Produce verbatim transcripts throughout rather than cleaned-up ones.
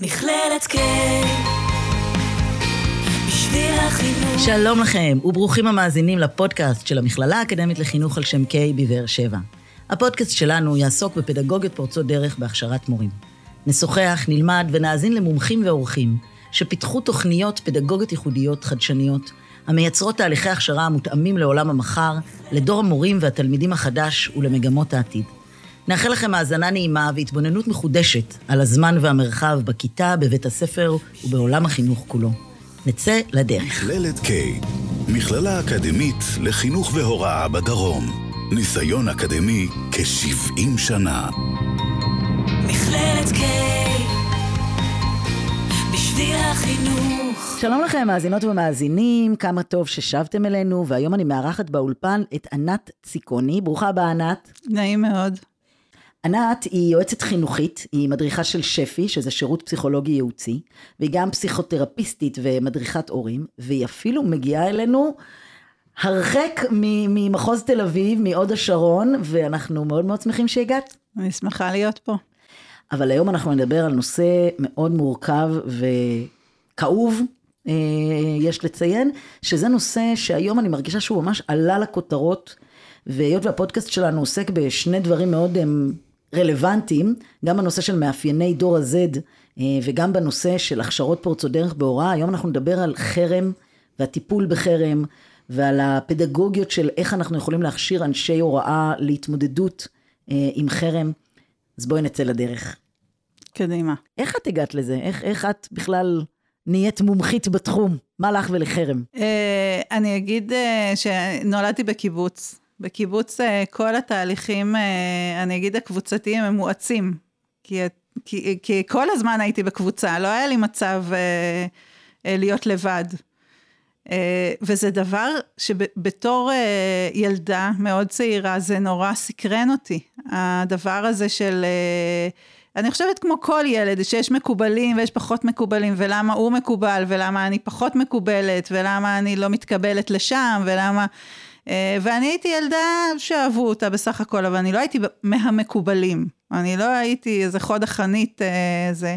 מכללת K בשביל החינוך. שלום לכם וברוכים המאזינים לפודקאסט של המכללה האקדמית לחינוך על שם K בבאר שבע. הפודקאסט שלנו יעסוק בפדגוגיות פורצות דרך בהכשרת מורים. נשוחח, נלמד ונאזין למומחים ואורחים שפיתחו תוכניות פדגוגיות ייחודיות חדשניות המייצרות תהליכי הכשרה המותאמים לעולם המחר, לדור המורים והתלמידים החדש ולמגמות העתיד. נאחל לכם האזנה נעימה והתבוננות מחודשת על הזמן והמרחב בכיתה, בבית הספר ובעולם החינוך כולו. נצא לדרך. מכללת K, מכללה אקדמית לחינוך והוראה בדרום. ניסיון אקדמי כ-שבעים שנה. מכללת K, בשביל החינוך. שלום לכם מאזינות ומאזינים, כמה טוב ששבתם אלינו, והיום אני מארחת באולפן את ענת ציקוני. ברוכה הבאה ענת. נעים מאוד. ענת היא יועצת חינוכית, היא מדריכה של שפ"י, שזה שירות פסיכולוגי ייעוצי, והיא גם פסיכותרפיסטית ומדריכת הורים, והיא אפילו מגיעה אלינו הרחק ממחוז תל אביב, מעוד השרון, ואנחנו מאוד מאוד שמחים שהגעת. אני שמחה להיות פה. אבל היום אנחנו נדבר על נושא מאוד מורכב וכאוב, יש לציין, שזה נושא שהיום אני מרגישה שהוא ממש עלה לכותרות, והיות והפודקאסט שלנו עוסק בשני דברים מאוד רלוונטיים, גם בנושא של מאפייני דור ה-Z, וגם בנושא של הכשרות פורצות דרך בהוראה. היום אנחנו נדבר על חרם, והטיפול בחרם, ועל הפדגוגיות של איך אנחנו יכולים להכשיר אנשי הוראה להתמודדות עם חרם. אז בואי נצא לדרך. קדימה. איך את הגעת לזה? איך, איך את בכלל נהיית מומחית בתחום? מה לך ולחרם? אני אגיד שנולדתי בקיבוץ. בקיבוץ כל התהליכים, אני אגיד הקבוצתיים, הם מואצים, כי, כי, כי כל הזמן הייתי בקבוצה, לא היה לי מצב להיות לבד, וזה דבר שבתור ילדה מאוד צעירה, זה נורא סקרן אותי, הדבר הזה של, אני חושבת כמו כל ילד, שיש מקובלים ויש פחות מקובלים, ולמה הוא מקובל, ולמה אני פחות מקובלת, ולמה אני לא מתקבלת לשם, ולמה... ואני הייתי ילדה שאהבו אותה בסך הכל, אבל אני לא הייתי מהמקובלים, אני לא הייתי איזה חוד החנית, איזה,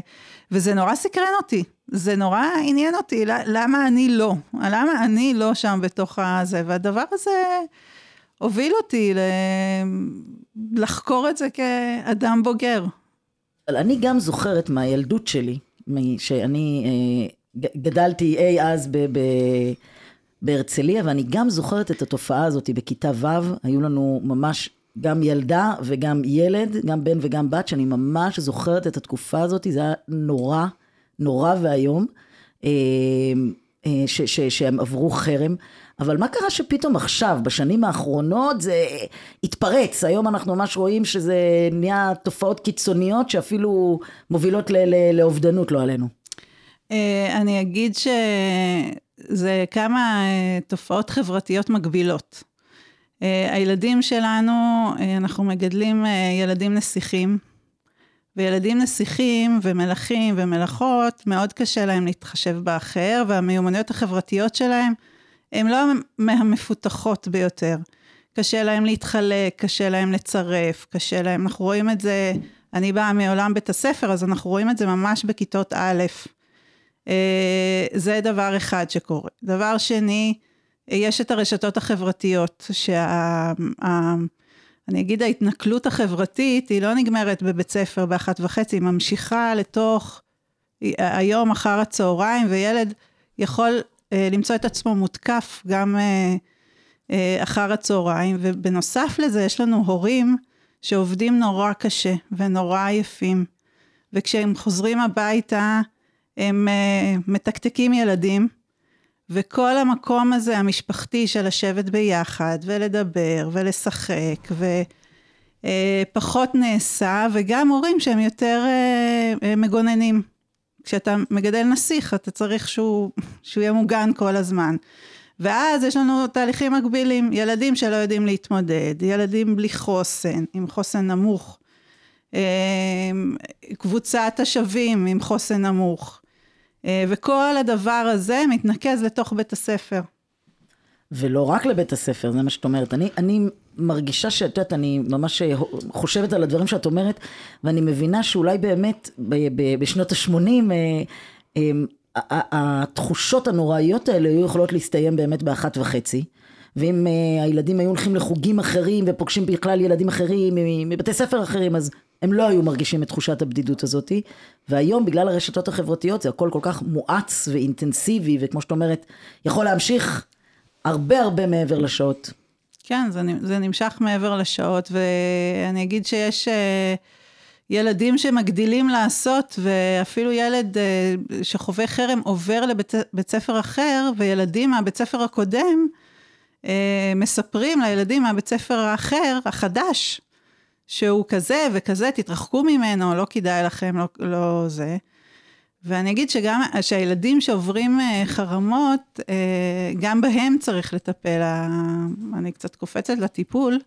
וזה נורא סקרן אותי, זה נורא עניין אותי, למה אני לא, למה אני לא שם בתוך הזה, והדבר הזה הוביל אותי לחקור את זה כאדם בוגר. אני גם זוכרת מהילדות שלי, שאני גדלתי אי אז ב... בהרצליה, ואני גם זוכרת את התופעה הזאת בכיתה ו', היו לנו ממש גם ילדה וגם ילד, גם בן וגם בת, שאני ממש זוכרת את התקופה הזאת, זה היה נורא, נורא והיום, ש- ש- שהם עברו חרם, אבל מה קרה שפתאום עכשיו, בשנים האחרונות, זה התפרץ, היום אנחנו ממש רואים שזה נהיה תופעות קיצוניות, שאפילו מובילות ל- ל- לאובדנות, לא עלינו. אני אגיד ש... זה כמה תופעות חברתיות מקבילות. הילדים שלנו, אנחנו מגדלים ילדים נסיכים, וילדים נסיכים ומלכים ומלכות, מאוד קשה להם להתחשב באחר, והמיומנויות החברתיות שלהם, הם לא מהמפותחות ביותר. קשה להם להתחלק, קשה להם לצרף, קשה להם, אנחנו רואים את זה, אני באה מעולם בית הספר, אז אנחנו רואים את זה ממש בכיתות א', זה דבר אחד שקורה. דבר שני, יש את הרשתות החברתיות, שה, אני אגיד, ההתנכלות החברתית, היא לא נגמרת בבית ספר באחת וחצי, היא ממשיכה לתוך היום אחר הצהריים, וילד יכול למצוא את עצמו מותקף גם אחר הצהריים, ובנוסף לזה יש לנו הורים שעובדים נורא קשה ונורא עייפים, וכשהם חוזרים הביתה, הם uh, מתקתקים ילדים, וכל המקום הזה, המשפחתי של לשבת ביחד, ולדבר, ולשחק, ופחות uh, נעשה, וגם הורים שהם יותר uh, מגוננים. כשאתה מגדל נסיך, אתה צריך שהוא, שהוא יהיה מוגן כל הזמן. ואז יש לנו תהליכים מקבילים, ילדים שלא יודעים להתמודד, ילדים בלי חוסן, עם חוסן נמוך, uh, קבוצת השווים עם חוסן נמוך. וכל הדבר הזה מתנקז לתוך בית הספר. ולא רק לבית הספר, זה מה שאת אומרת. אני, אני מרגישה שאת יודעת, אני ממש חושבת על הדברים שאת אומרת, ואני מבינה שאולי באמת ב- ב- בשנות ה-שמונים, אה, אה, התחושות הנוראיות האלה היו יכולות להסתיים באמת באחת וחצי, ואם uh, הילדים היו הולכים לחוגים אחרים ופוגשים בכלל ילדים אחרים מבתי ספר אחרים, אז הם לא היו מרגישים את תחושת הבדידות הזאת. והיום בגלל הרשתות החברתיות זה הכל כל כך מואץ ואינטנסיבי, וכמו שאת אומרת יכול להמשיך הרבה הרבה מעבר לשעות. כן, זה, זה נמשך מעבר לשעות, ואני אגיד שיש... Uh... ילדים שמגדילים לעשות, ואפילו ילד שחווה חרם עובר לבית ספר אחר, וילדים מהבית ספר הקודם מספרים לילדים מהבית ספר האחר, החדש, שהוא כזה וכזה, תתרחקו ממנו, לא כדאי לכם, לא, לא זה. ואני אגיד שגם, שהילדים שעוברים חרמות, גם בהם צריך לטפל, אני קצת קופצת לטיפול,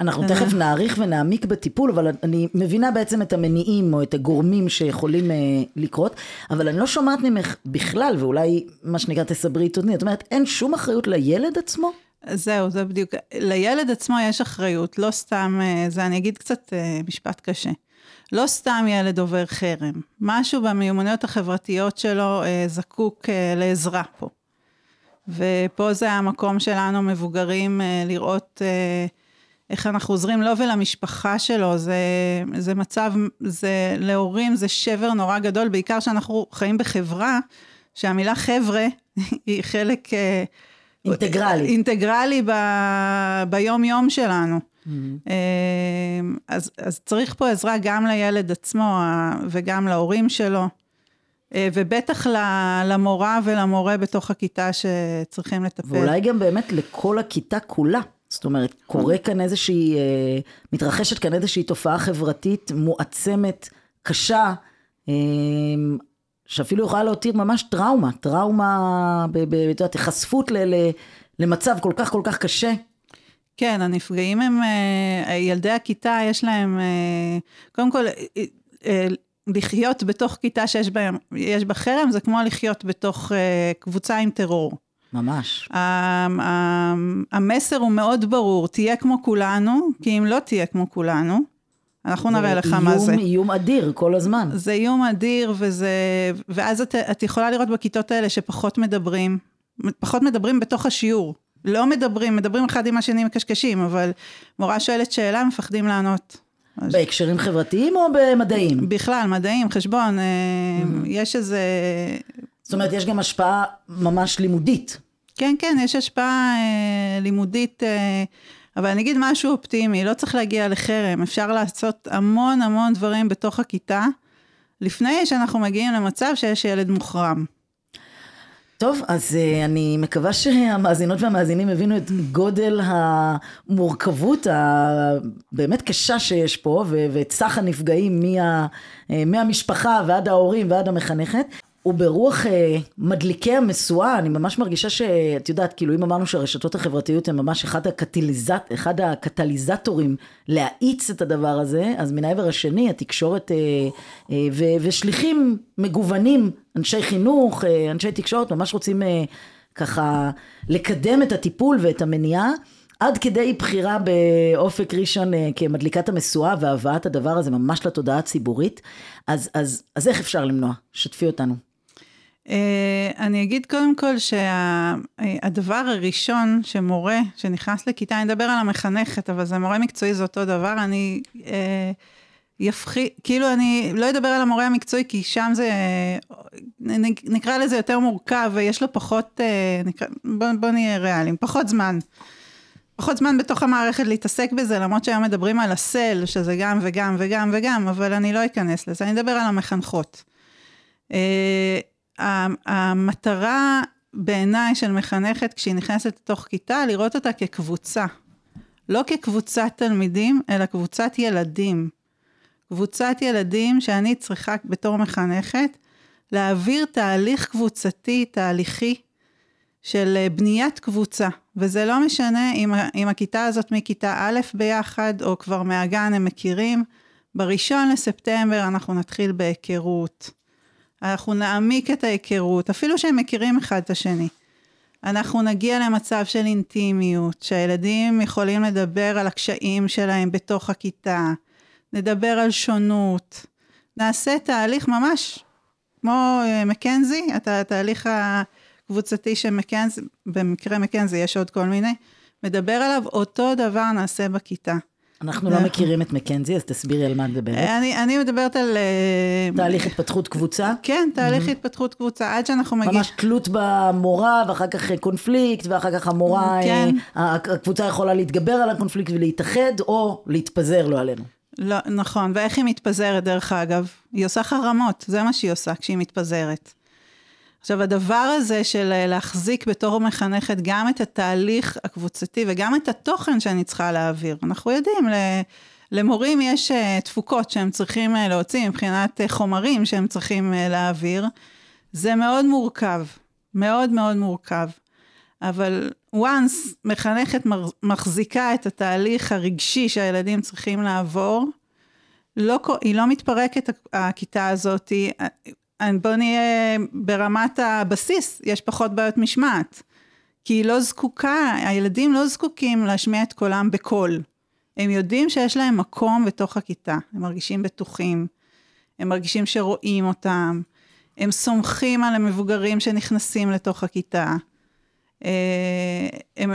אנחנו תכף נעריך ונעמיק בטיפול, אבל אני מבינה בעצם את המניעים או את הגורמים שיכולים לקרות, אבל אני לא שומעת ממך בכלל, ואולי מה שנקרא תסברי את אוזני, זאת אומרת, אין שום אחריות לילד עצמו? זהו, זה בדיוק. לילד עצמו יש אחריות, לא סתם, זה אני אגיד קצת משפט קשה, לא סתם ילד עובר חרם, משהו במיומנויות החברתיות שלו זקוק לעזרה פה. ופה זה המקום שלנו מבוגרים לראות... איך אנחנו עוזרים לו ולמשפחה שלו, זה, זה מצב, זה להורים, זה שבר נורא גדול, בעיקר שאנחנו חיים בחברה, שהמילה חבר'ה היא חלק... אינטגרלי. אינטגרלי ב, ביום יום שלנו. Mm-hmm. אז, אז צריך פה עזרה גם לילד עצמו, וגם להורים שלו, ובטח למורה ולמורה בתוך הכיתה שצריכים לטפל. ואולי גם באמת לכל הכיתה כולה. זאת אומרת, קורה כאן איזושהי, מתרחשת כאן איזושהי תופעה חברתית מועצמת, קשה, שאפילו יכולה להותיר ממש טראומה, טראומה, תחשפות למצב כל כך כל כך קשה. כן, הנפגעים הם, ילדי הכיתה יש להם, קודם כל, לחיות בתוך כיתה שיש בה, יש בה חרם, זה כמו לחיות בתוך קבוצה עם טרור. ממש. המסר הוא מאוד ברור, תהיה כמו כולנו, כי אם לא תהיה כמו כולנו, אנחנו נראה לך מה זה. איום אדיר כל הזמן. זה איום אדיר, ואז את יכולה לראות בכיתות האלה שפחות מדברים, פחות מדברים בתוך השיעור, לא מדברים, מדברים אחד עם השני מקשקשים, אבל מורה שואלת שאלה, מפחדים לענות. בהקשרים חברתיים או במדעים? בכלל, מדעים, חשבון, יש איזה... זאת אומרת, יש גם השפעה ממש לימודית. כן, כן, יש השפעה אה, לימודית, אה, אבל אני אגיד משהו אופטימי, לא צריך להגיע לחרם, אפשר לעשות המון המון דברים בתוך הכיתה, לפני שאנחנו מגיעים למצב שיש ילד מוחרם. טוב, אז אה, אני מקווה שהמאזינות והמאזינים הבינו את גודל המורכבות הבאמת קשה שיש פה, ו- ואת סך הנפגעים מה, אה, מהמשפחה ועד ההורים ועד המחנכת. וברוח מדליקי המשואה, אני ממש מרגישה שאת יודעת, כאילו אם אמרנו שהרשתות החברתיות הן ממש אחד, הקטליזט, אחד הקטליזטורים להאיץ את הדבר הזה, אז מן העבר השני, התקשורת ו, ושליחים מגוונים, אנשי חינוך, אנשי תקשורת, ממש רוצים ככה לקדם את הטיפול ואת המניעה, עד כדי בחירה באופק ראשון כמדליקת המשואה והבאת הדבר הזה ממש לתודעה הציבורית, אז, אז, אז איך אפשר למנוע? שתפי אותנו. אני אגיד קודם כל שהדבר הראשון שמורה שנכנס לכיתה, אני אדבר על המחנכת, אבל זה מורה מקצועי, זה אותו דבר, אני יפחי, כאילו אני לא אדבר על המורה המקצועי, כי שם זה, נקרא לזה יותר מורכב, ויש לו פחות, בוא נהיה ריאליים, פחות זמן, פחות זמן בתוך המערכת להתעסק בזה, למרות שהיום מדברים על הסל, שזה גם וגם וגם וגם, אבל אני לא אכנס לזה, אני אדבר על המחנכות. המטרה בעיניי של מחנכת כשהיא נכנסת לתוך כיתה, לראות אותה כקבוצה. לא כקבוצת תלמידים, אלא קבוצת ילדים. קבוצת ילדים שאני צריכה בתור מחנכת, להעביר תהליך קבוצתי, תהליכי, של בניית קבוצה. וזה לא משנה אם, אם הכיתה הזאת מכיתה א' ביחד, או כבר מהגן הם מכירים. בראשון לספטמבר אנחנו נתחיל בהיכרות. אנחנו נעמיק את ההיכרות, אפילו שהם מכירים אחד את השני. אנחנו נגיע למצב של אינטימיות, שהילדים יכולים לדבר על הקשיים שלהם בתוך הכיתה, נדבר על שונות, נעשה תהליך ממש, כמו מקנזי, התהליך הקבוצתי שמקנזי, במקרה מקנזי יש עוד כל מיני, מדבר עליו, אותו דבר נעשה בכיתה. אנחנו לא מכירים את מקנזי, אז תסבירי על מה את מדברת. אני מדברת על... תהליך התפתחות קבוצה? כן, תהליך התפתחות קבוצה, עד שאנחנו מגיעים... ממש תלות במורה, ואחר כך קונפליקט, ואחר כך המורה, הקבוצה יכולה להתגבר על הקונפליקט ולהתאחד, או להתפזר לו עלינו. נכון, ואיך היא מתפזרת דרך אגב? היא עושה חרמות, זה מה שהיא עושה כשהיא מתפזרת. עכשיו, הדבר הזה של להחזיק בתור מחנכת גם את התהליך הקבוצתי וגם את התוכן שאני צריכה להעביר. אנחנו יודעים, למורים יש תפוקות שהם צריכים להוציא מבחינת חומרים שהם צריכים להעביר. זה מאוד מורכב, מאוד מאוד מורכב. אבל once מחנכת מחזיקה את התהליך הרגשי שהילדים צריכים לעבור, לא, היא לא מתפרקת הכיתה הזאת, היא... בוא נהיה ברמת הבסיס, יש פחות בעיות משמעת, כי היא לא זקוקה, הילדים לא זקוקים להשמיע את קולם בקול, הם יודעים שיש להם מקום בתוך הכיתה, הם מרגישים בטוחים, הם מרגישים שרואים אותם, הם סומכים על המבוגרים שנכנסים לתוך הכיתה, הם,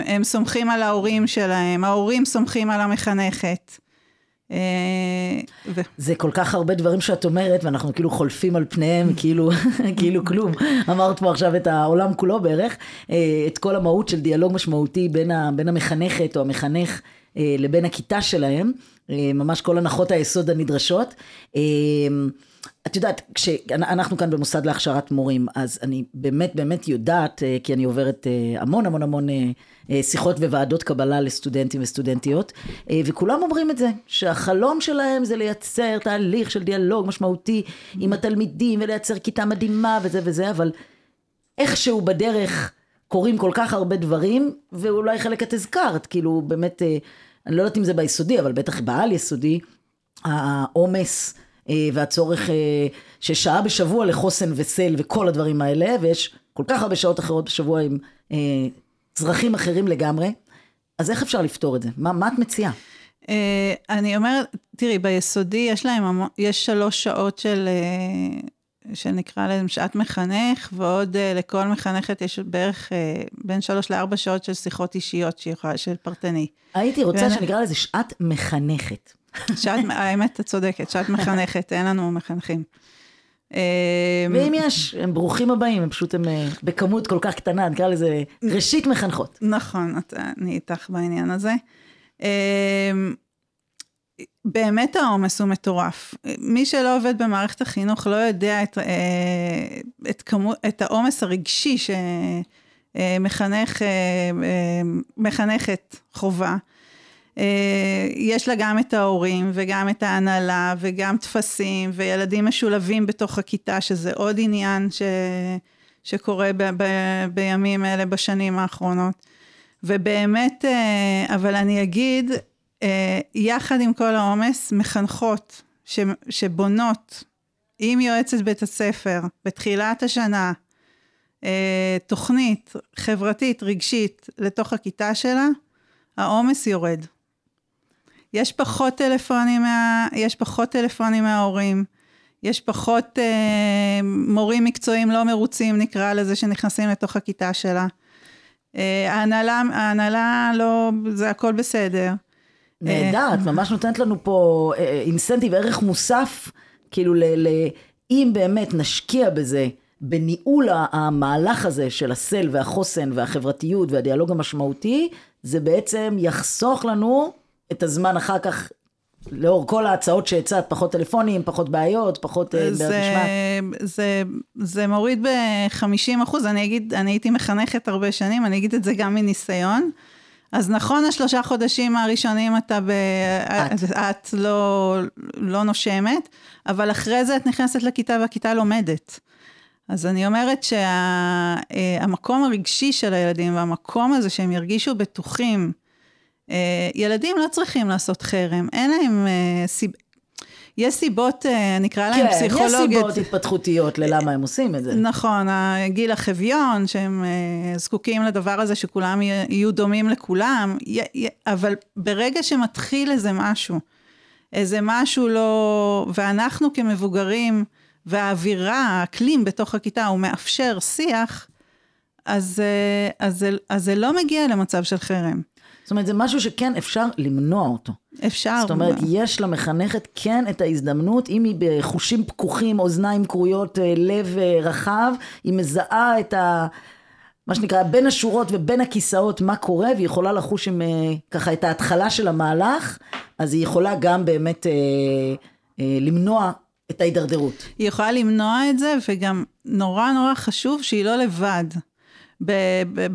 הם סומכים על ההורים שלהם, ההורים סומכים על המחנכת, זה כל כך הרבה דברים שאת אומרת ואנחנו כאילו חולפים על פניהם כאילו, כאילו כלום. אמרת פה עכשיו את העולם כולו בערך, את כל המהות של דיאלוג משמעותי בין, ה, בין המחנכת או המחנך לבין הכיתה שלהם, ממש כל הנחות היסוד הנדרשות. את יודעת, כשאנחנו כאן במוסד להכשרת מורים, אז אני באמת באמת יודעת, כי אני עוברת המון המון המון שיחות וועדות קבלה לסטודנטים וסטודנטיות, וכולם אומרים את זה, שהחלום שלהם זה לייצר תהליך של דיאלוג משמעותי עם התלמידים, ולייצר כיתה מדהימה וזה וזה, אבל איכשהו בדרך קוראים כל כך הרבה דברים, ואולי חלק את הזכרת, כאילו באמת, אני לא יודעת אם זה ביסודי, אבל בטח בעל יסודי, העומס, והצורך ששעה בשבוע לחוסן וסל וכל הדברים האלה, ויש כל כך הרבה שעות אחרות בשבוע עם צרכים אחרים לגמרי, אז איך אפשר לפתור את זה? מה, מה את מציעה? אני אומרת, תראי, ביסודי יש להם, יש שלוש שעות של, שנקרא להם שעת מחנך, ועוד לכל מחנכת יש בערך בין שלוש לארבע שעות של שיחות אישיות, של פרטני. הייתי רוצה שנקרא לזה שעת מחנכת. שאת, האמת, את צודקת, שאת מחנכת, אין לנו מחנכים. ואם יש, הם ברוכים הבאים, הם פשוט הם בכמות כל כך קטנה, נקרא לזה ראשית מחנכות. נכון, אני איתך בעניין הזה. באמת העומס הוא מטורף. מי שלא עובד במערכת החינוך לא יודע את, את, את העומס הרגשי שמחנך, מחנכת חובה. יש לה גם את ההורים וגם את ההנהלה וגם תפסים וילדים משולבים בתוך הכיתה, שזה עוד עניין ש... שקורה ב... ב... בימים אלה בשנים האחרונות. ובאמת, אבל אני אגיד, יחד עם כל העומס, מחנכות ש... שבונות עם יועצת בית הספר בתחילת השנה, תוכנית חברתית רגשית לתוך הכיתה שלה, העומס יורד. יש פחות טלפונים, מה... יש פחות טלפונים מההורים, יש פחות אה, מורים מקצועיים לא מרוצים, נקרא לזה, שנכנסים לתוך הכיתה שלה. אה, ההנהלה, ההנהלה לא, זה הכל בסדר. נהדר, אה, את ממש נותנת לנו פה אה, אינסנטיב, ערך מוסף, כאילו, ל, ל, אם באמת נשקיע בזה, בניהול המהלך הזה של הסל והחוסן והחברתיות והדיאלוג המשמעותי, זה בעצם יחסוך לנו את הזמן אחר כך, לאור כל ההצעות שהצעת, פחות טלפונים, פחות בעיות, פחות בהרשמה. זה, זה מוריד ב-חמישים אחוז, אני אגיד, אני הייתי מחנכת הרבה שנים, אני אגיד את זה גם מניסיון, אז נכון, השלושה חודשים הראשונים אתה ב... את, את לא, לא נושמת, אבל אחרי זה את נכנסת לכיתה והכיתה לומדת. אז אני אומרת שהמקום הרגשי של הילדים, והמקום הזה שהם ירגישו בטוחים, ילדים לא צריכים לעשות חרם, אין להם, יש סיבות, נקרא להם פסיכולוגיות. כן, יש סיבות התפתחותיות ללמה הם עושים את זה. נכון, הגיל החוויון, שהם זקוקים לדבר הזה שכולם יהיו דומים לכולם, אבל ברגע שמתחיל איזה משהו, איזה משהו לא, ואנחנו כמבוגרים, והאווירה, האקלים בתוך הכיתה, הוא מאפשר שיח, אז, אז, אז זה לא מגיע למצב של חרם. זאת אומרת, זה משהו שכן אפשר למנוע אותו. אפשר. זאת אומרת, יש למחנכת כן את ההזדמנות, אם היא בחושים פקוחים, אוזניים קרויות, לב רחב, היא מזהה את ה... מה שנקרא, בין השורות ובין הכיסאות, מה קורה, והיא יכולה לחוש עם ככה את ההתחלה של המהלך, אז היא יכולה גם באמת אה, אה, למנוע את ההידרדרות. היא יכולה למנוע את זה, וגם נורא נורא חשוב שהיא לא לבד.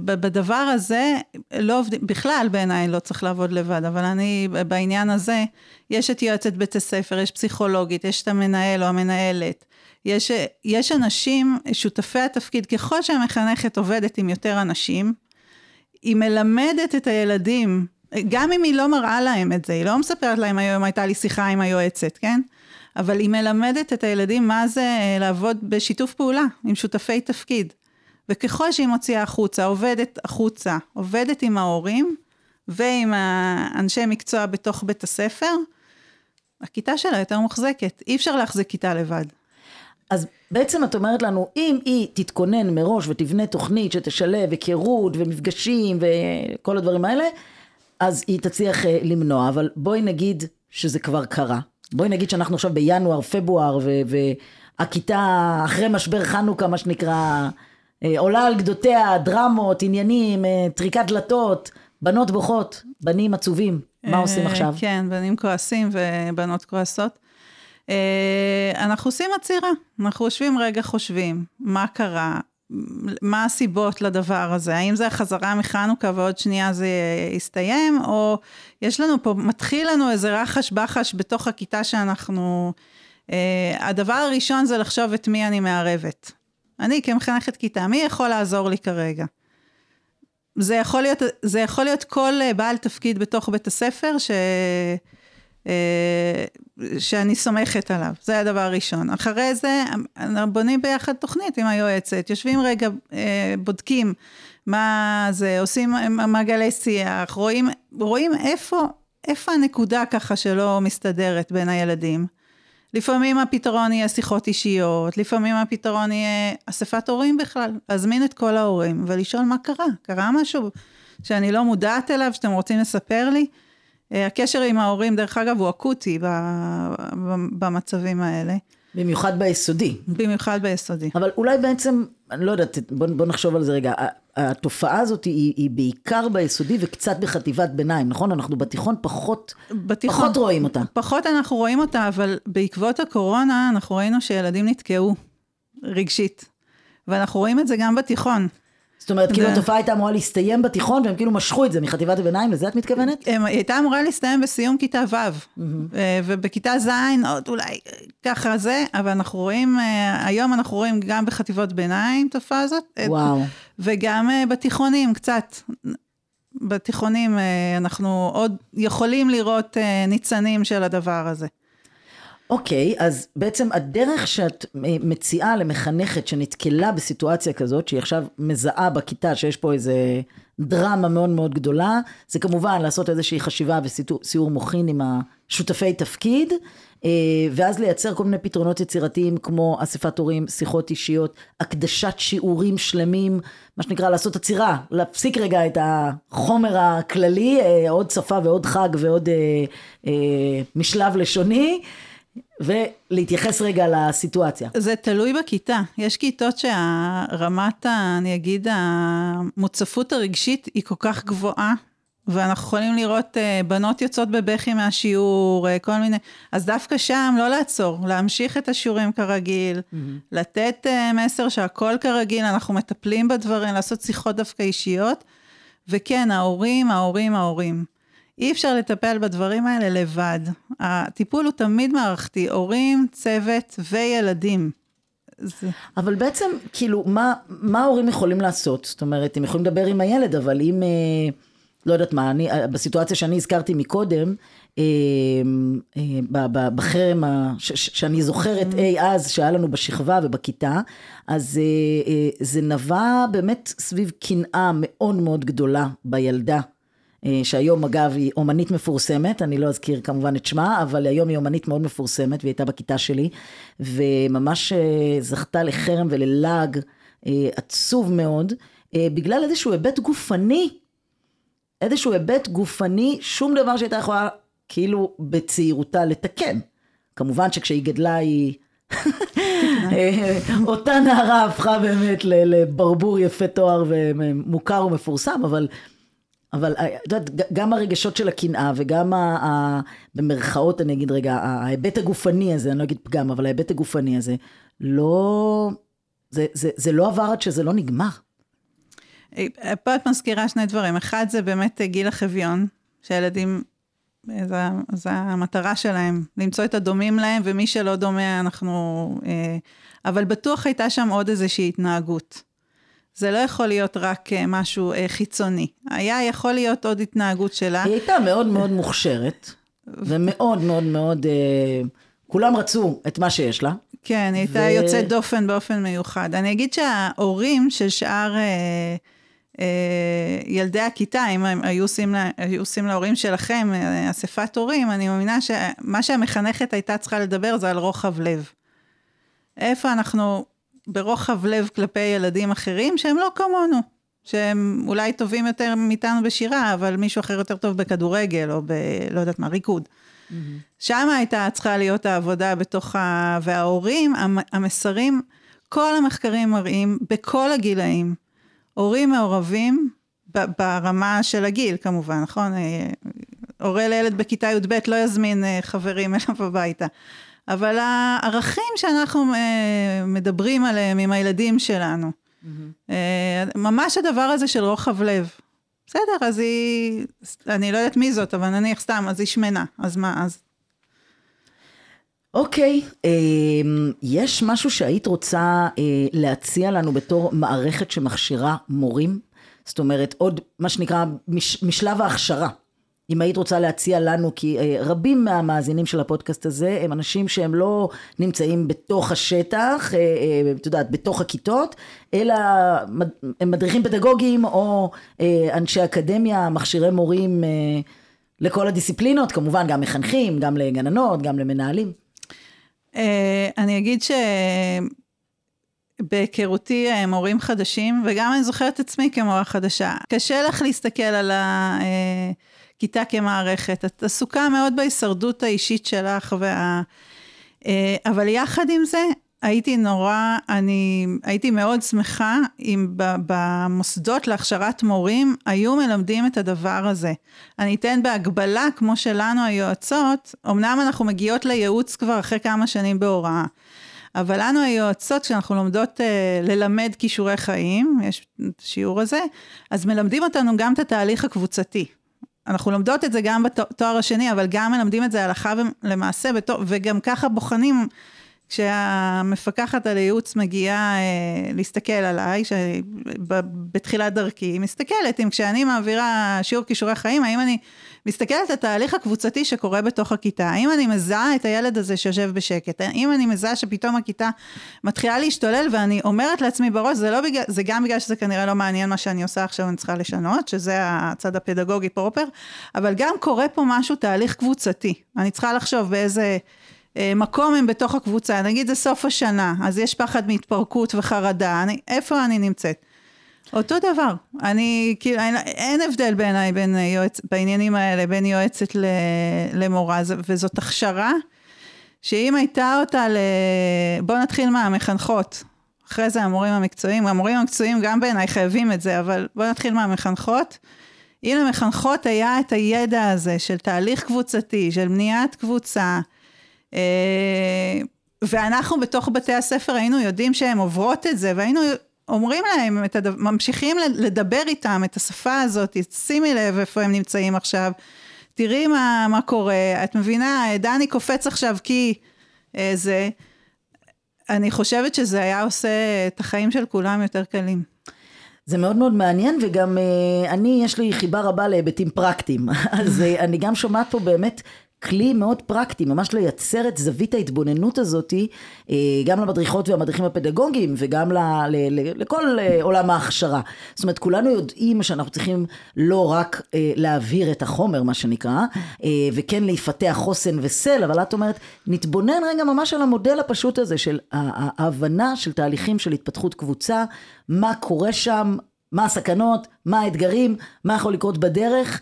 בדבר הזה, לא עובד, בכלל בעיניי לא צריך לעבוד לבד, אבל אני בעניין הזה, יש את יועצת בית הספר, יש פסיכולוגית, יש את המנהל או המנהלת, יש, יש אנשים, שותפי התפקיד, ככל שהמחנכת עובדת עם יותר אנשים, היא מלמדת את הילדים, גם אם היא לא מראה להם את זה, היא לא מספרת להם היום, הייתה לי שיחה עם היועצת, כן? אבל היא מלמדת את הילדים מה זה לעבוד בשיתוף פעולה, עם שותפי תפקיד. וככל שהיא מוציאה החוצה, עובדת החוצה, עובדת עם ההורים, ועם האנשי מקצוע בתוך בית הספר, הכיתה שלה יותר מוחזקת. אי אפשר להחזיק כיתה לבד. אז בעצם את אומרת לנו, אם היא תתכונן מראש ותבנה תוכנית שתשלב וקירות ומפגשים וכל הדברים האלה, אז היא תצליח למנוע. אבל בואי נגיד שזה כבר קרה. בואי נגיד שאנחנו עכשיו בינואר, פברואר, והכיתה אחרי משבר חנוכה, מה שנקרא... עולה על גדותיה, דרמות, עניינים, טריקת דלתות, בנות בוכות, בנים עצובים. מה עושים עכשיו? כן, בנים כועסים ובנות כועסות. אנחנו עושים עצירה. אנחנו יושבים רגע, חושבים מה קרה, מה הסיבות לדבר הזה. האם זה החזרה מחנוכה ועוד שנייה זה יסתיים, או יש לנו פה, מתחיל לנו איזה רחש בחש בתוך הכיתה שאנחנו... הדבר הראשון זה לחשוב את מי אני מערבת. אני כמחנכת כיתה, מי יכול לעזור לי כרגע? זה יכול להיות, זה יכול להיות כל בעל תפקיד בתוך בית הספר ש, שאני סומכת עליו. זה הדבר הראשון. אחרי זה, בונים ביחד תוכנית עם היועצת, יושבים רגע, בודקים מה זה, עושים מעגלי שיח, רואים, רואים איפה, איפה הנקודה ככה שלא מסתדרת בין הילדים. לפעמים הפתרון יהיה שיחות אישיות, לפעמים הפתרון יהיה אספת הורים בכלל, להזמין את כל ההורים, ולשאול מה קרה, קרה משהו שאני לא מודעת אליו, שאתם רוצים לספר לי, הקשר עם ההורים דרך אגב הוא אקוטי במצבים האלה. במיוחד ביסודי. במיוחד ביסודי. אבל אולי בעצם, אני לא יודעת, בוא, בוא נחשוב על זה רגע, התופעה הזאת היא, היא בעיקר ביסודי וקצת בחטיבת ביניים, נכון? אנחנו בתיכון פחות, בתיכון, פחות רואים אותה. פחות אנחנו רואים אותה, אבל בעקבות הקורונה אנחנו ראינו שילדים נתקעו רגשית, ואנחנו רואים את זה גם בתיכון. זאת אומרת, כאילו התופעה הייתה אמורה להסתיים בתיכון, והם כאילו משכו את זה מחטיבת הביניים, לזה את מתכוונת? הייתה אמורה להסתיים בסיום כיתה ו', ובכיתה ז', עוד אולי ככה זה, אבל אנחנו רואים, היום אנחנו רואים גם בחטיבות ביניים תופעה הזאת, וגם בתיכונים קצת, בתיכונים אנחנו עוד יכולים לראות ניצנים של הדבר הזה. אוקיי, okay, אז בעצם הדרך שאת מציעה למחנכת שנתקלה בסיטואציה כזאת, שהיא עכשיו מזהה בכיתה שיש פה איזה דרמה מאוד מאוד גדולה, זה כמובן לעשות איזושהי חשיבה וסיור מוחין עם השותפי תפקיד, ואז לייצר כל מיני פתרונות יצירתיים כמו אספת הורים, שיחות אישיות, הקדשת שיעורים שלמים, מה שנקרא לעשות עצירה, להפסיק רגע את החומר הכללי, עוד שפה ועוד חג ועוד משלב לשוני, ולהתייחס רגע לסיטואציה. זה תלוי בכיתה. יש כיתות שהרמת, אני אגיד, המוצפות הרגשית היא כל כך גבוהה, ואנחנו יכולים לראות בנות יוצאות בבכי מהשיעור, כל מיני. אז דווקא שם לא לעצור, להמשיך את השיעורים כרגיל, mm-hmm. לתת מסר שהכל כרגיל, אנחנו מטפלים בדברים, לעשות שיחות דווקא אישיות, וכן, ההורים, ההורים, ההורים. אי אפשר לטפל בדברים האלה לבד. הטיפול הוא תמיד מערכתי, הורים, צוות וילדים. זה... אבל בעצם, כאילו, מה, מה ההורים יכולים לעשות? זאת אומרת, הם יכולים לדבר עם הילד, אבל אם... לא יודעת מה, אני, בסיטואציה שאני הזכרתי מקודם, אה, אה, בחרם ה, ש, ש, שאני זוכרת אי אז שהיה לנו בשכבה ובכיתה, אז אה, אה, זה נבע באמת סביב קנאה מאוד מאוד גדולה בילדה, שהיום אגב היא אומנית מפורסמת, אני לא אזכיר כמובן את שמה, אבל היום היא אומנית מאוד מפורסמת, והיא הייתה בכיתה שלי, וממש זכתה לחרם וללעג עצוב מאוד, בגלל איזשהו היבט גופני, איזשהו היבט גופני, שום דבר שהייתה יכולה כאילו בצעירותה לתקן. כמובן שכשהיא גדלה היא... אותה נערה הפכה באמת לברבור יפה תואר ומוכר ומפורסם, אבל... אבל גם הרגשות של הקנאה וגם ה, במרכאות אני אגיד רגע, ההיבט הגופני הזה, אני לא אגיד פגם, אבל ההיבט הגופני הזה, לא, זה, זה, זה לא עבר עד שזה לא נגמר. פה את מזכירה שני דברים. אחד זה באמת גיל החביון, שהילדים, זה, זה המטרה שלהם, למצוא את הדומים להם, ומי שלא דומה אנחנו, אבל בטוח הייתה שם עוד איזושהי התנהגות. זה לא יכול להיות רק משהו חיצוני. היה יכול להיות עוד התנהגות שלה. היא הייתה מאוד מאוד מוכשרת, ומאוד מאוד מאוד, כולם רצו את מה שיש לה. כן, היא הייתה יוצאת דופן באופן מיוחד. אני אגיד שההורים של שאר ילדי הכיתה, אם היו עושים להורים שלכם, אספת הורים, אני מאמינה שמה שהמחנכת הייתה צריכה לדבר זה על רוחב לב. איפה אנחנו... ברוחב לב כלפי ילדים אחרים שהם לא כמונו, שהם אולי טובים יותר מאיתנו בשירה, אבל מישהו אחר יותר טוב בכדורגל, או ב... לא יודעת מה, ריקוד. Mm-hmm. שם הייתה צריכה להיות העבודה בתוך ה... וההורים, המסרים, כל המחקרים מראים, בכל הגילאים, הורים מעורבים ב... ברמה של הגיל, כמובן, נכון? הורה לילד בכיתה י"ב לא יזמין חברים אליו הביתה. אבל הערכים שאנחנו מדברים עליהם עם הילדים שלנו, mm-hmm. ממש הדבר הזה של רוחב לב. בסדר, אז היא, אני לא יודעת מי זאת, אבל נניח סתם, אז היא שמנה, אז מה אז? אוקיי, okay. יש משהו שהיית רוצה להציע לנו בתור מערכת שמכשירה מורים? זאת אומרת, עוד מה שנקרא מש, משלב ההכשרה. אם היית רוצה להציע לנו, כי רבים מהמאזינים של הפודקאסט הזה, הם אנשים שהם לא נמצאים בתוך השטח, את יודעת, בתוך הכיתות, אלא הם מדריכים פדגוגיים, או אנשי אקדמיה, מכשירי מורים לכל הדיסציפלינות, כמובן גם מחנכים, גם לגננות, גם למנהלים. אני אגיד ש... בהיכרותי מורים חדשים, וגם אני זוכרת עצמי כמורה חדשה. קשה לך להסתכל על הכיתה כמערכת. את עסוקה מאוד בהישרדות האישית שלך, וה... אבל יחד עם זה, הייתי נורא, אני הייתי מאוד שמחה אם במוסדות להכשרת מורים, היו מלמדים את הדבר הזה. אני אתן בהגבלה, כמו שלנו היועצות, אמנם אנחנו מגיעות לייעוץ כבר אחרי כמה שנים בהוראה, אבל לנו היועצות, כשאנחנו לומדות אה, ללמד כישורי חיים, יש שיעור הזה, אז מלמדים אותנו גם את התהליך הקבוצתי. אנחנו לומדות את זה גם בתואר השני, אבל גם מלמדים את זה הלכה למעשה, בתואר, וגם ככה בוחנים, כשהמפקחת על ייעוץ מגיעה אה, להסתכל עליי, שבתחילת דרכי, היא מסתכלת, אם כשאני מעבירה שיעור כישורי חיים, האם אני מסתכלת על התהליך הקבוצתי שקורה בתוך הכיתה, האם אני מזהה את הילד הזה שיושב בשקט, האם אני מזהה שפתאום הכיתה מתחילה להשתולל, ואני אומרת לעצמי בראש, זה, לא בגלל, זה גם בגלל שזה כנראה לא מעניין מה שאני עושה עכשיו, אני צריכה לשנות, שזה הצד הפדגוגי פרופר, אבל גם קורה פה משהו, תהליך קבוצתי, אני צריכה לחשוב באיזה... מקום הם בתוך הקבוצה, נגיד זה סוף השנה, אז יש פחד מהתפרקות וחרדה, אני, איפה אני נמצאת? אותו דבר, אני, כאילו, אין, אין הבדל בעיניי בין יועצ, בעניינים האלה, בין יועצת ל, למורה, וזאת הכשרה, שאם הייתה אותה, ל, בוא נתחיל מה, המחנכות, אחרי זה המורים המקצועיים, המורים המקצועיים גם בעיניי חייבים את זה, אבל בוא נתחיל מה, המחנכות, אם למחנכות היה את הידע הזה, של תהליך קבוצתי, של בניית קבוצה, ואנחנו בתוך בתי הספר היינו יודעים שהן עוברות את זה, והיינו אומרים להם, ממשיכים לדבר איתם את השפה הזאת, שימי לב איפה הם נמצאים עכשיו, תראי מה, מה קורה, את מבינה, דני קופץ עכשיו כי זה, אני חושבת שזה היה עושה את החיים של כולם יותר קלים. זה מאוד מאוד מעניין, וגם אני, יש לי חיבה רבה להיבטים פרקטיים, אז אני גם שומעת פה באמת כלי מאוד פרקטי, ממש לייצר את זווית ההתבוננות הזאת, גם למדריכות והמדריכים הפדגוגיים, וגם ל, ל, ל, לכל עולם ההכשרה. זאת אומרת, כולנו יודעים שאנחנו צריכים לא רק להעביר את החומר, מה שנקרא, וכן להיפתח חוסן וסל, אבל את אומרת, נתבונן רגע ממש על המודל הפשוט הזה, של ההבנה של תהליכים של התפתחות קבוצה, מה קורה שם, מה הסכנות, מה האתגרים, מה יכול לקרות בדרך.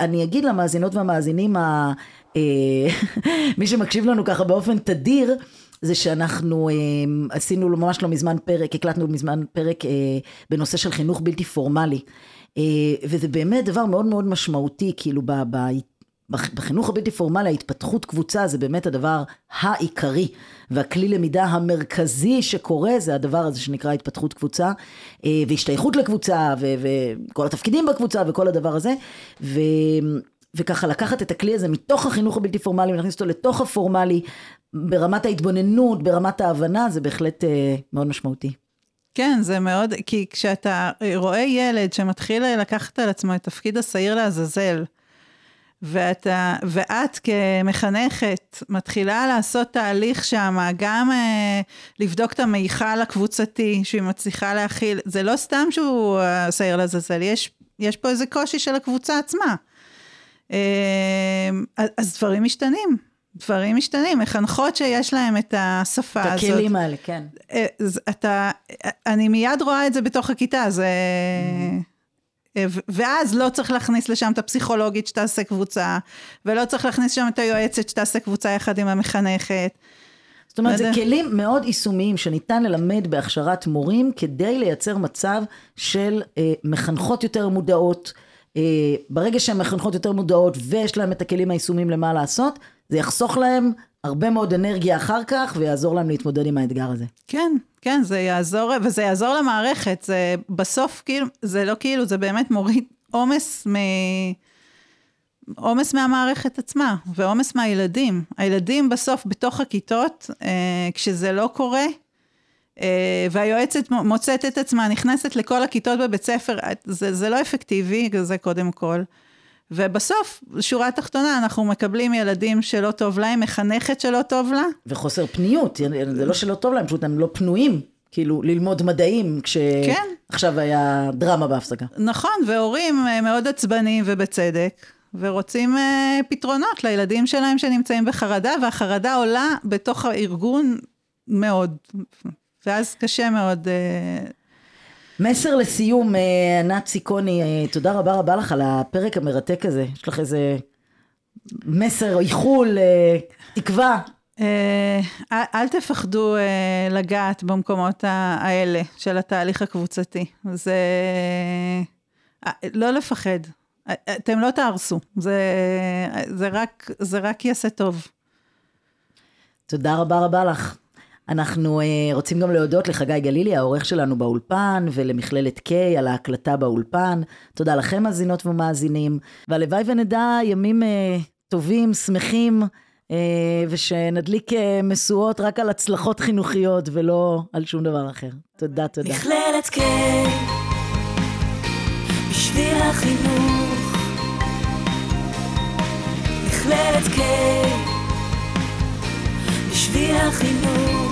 אני אגיד למאזינות והמאזינים, מי שמקשיב לנו ככה באופן תדיר, זה שאנחנו עשינו ממש לא מזמן פרק, הקלטנו מזמן פרק בנושא של חינוך בלתי פורמלי. וזה באמת דבר מאוד מאוד משמעותי, כאילו בחינוך הבלתי פורמלי, ההתפתחות קבוצה זה באמת הדבר העיקרי, והכלי למידה המרכזי שקורה זה הדבר הזה שנקרא התפתחות קבוצה, והשתייכות לקבוצה, וכל התפקידים בקבוצה, וכל הדבר הזה, ו... וככה לקחת את הכלי הזה מתוך החינוך הבלתי פורמלי, ולהכניס אותו לתוך הפורמלי, ברמת ההתבוננות, ברמת ההבנה, זה בהחלט מאוד משמעותי. כן, זה מאוד, כי כשאתה רואה ילד שמתחיל לקחת על עצמו את תפקיד השעיר לעזאזל, ואתה, ואת כמחנכת מתחילה לעשות תהליך שם, גם אה, לבדוק את המיכל הקבוצתי שהיא מצליחה להכיל, זה לא סתם שהוא אה, שעיר לזזל, יש, יש פה איזה קושי של הקבוצה עצמה. אה, אז דברים משתנים, דברים משתנים, מחנכות שיש להם את השפה הזאת. את הכלים האלה, כן. אה, אתה, אני מיד רואה את זה בתוך הכיתה, זה... Mm. ואז לא צריך להכניס לשם את הפסיכולוגית שתעשה קבוצה, ולא צריך להכניס שם את היועצת שתעשה קבוצה יחד עם המחנכת. זאת אומרת, זה כלים מאוד יישומיים שניתן ללמד בהכשרת מורים, כדי לייצר מצב של אה, מחנכות יותר מודעות. אה, ברגע שהן מחנכות יותר מודעות, ויש להם את הכלים היישומיים למה לעשות, זה יחסוך להם הרבה מאוד אנרגיה אחר כך, ויעזור להם להתמודד עם האתגר הזה. כן, כן, זה יעזור, וזה יעזור למערכת, זה בסוף, כאילו, זה לא כאילו, זה באמת מוריד עומס מ... עומס מהמערכת עצמה, ועומס מהילדים. הילדים בסוף, בתוך הכיתות, אה, כשזה לא קורה, אה, והיועצת מוצאת את עצמה, נכנסת לכל הכיתות בבית ספר, זה, זה לא אפקטיבי, זה קודם כל. ובסוף, שורה התחתונה, אנחנו מקבלים ילדים שלא טוב להם, מחנכת שלא טוב לה. וחוסר פניות, זה לא שלא טוב להם, פשוט הם לא פנויים, כאילו ללמוד מדעים, כשעכשיו היה דרמה בהפסקה. נכון, והורים מאוד עצבניים ובצדק, ורוצים פתרונות לילדים שלהם שנמצאים בחרדה, והחרדה עולה בתוך הארגון מאוד, ואז קשה מאוד... מסר לסיום, ענת tzikoni, תודה רבה רבה לך על הפרק המרתק הזה. יש לך איזה מסר, איחול, תקווה. אל תפחדו לגעת במקומות האלה של התהליך הקבוצתי. זה... לא לפחד. אתם לא תהרסו. זה, זה רק, זה רק יעשה טוב. תודה רבה רבה לך. אנחנו רוצים גם להודות לחגי גלילי, העורך שלנו באולפן, ולמכללת K על ההקלטה באולפן. תודה לכם, מאזינות ומאזינים. והלוואי ונדע ימים טובים, שמחים, ושנדליק משואות רק על הצלחות חינוכיות, ולא על שום דבר אחר. תודה, תודה. מכללת K, בשביל החינוך. מכללת K, בשביל החינוך.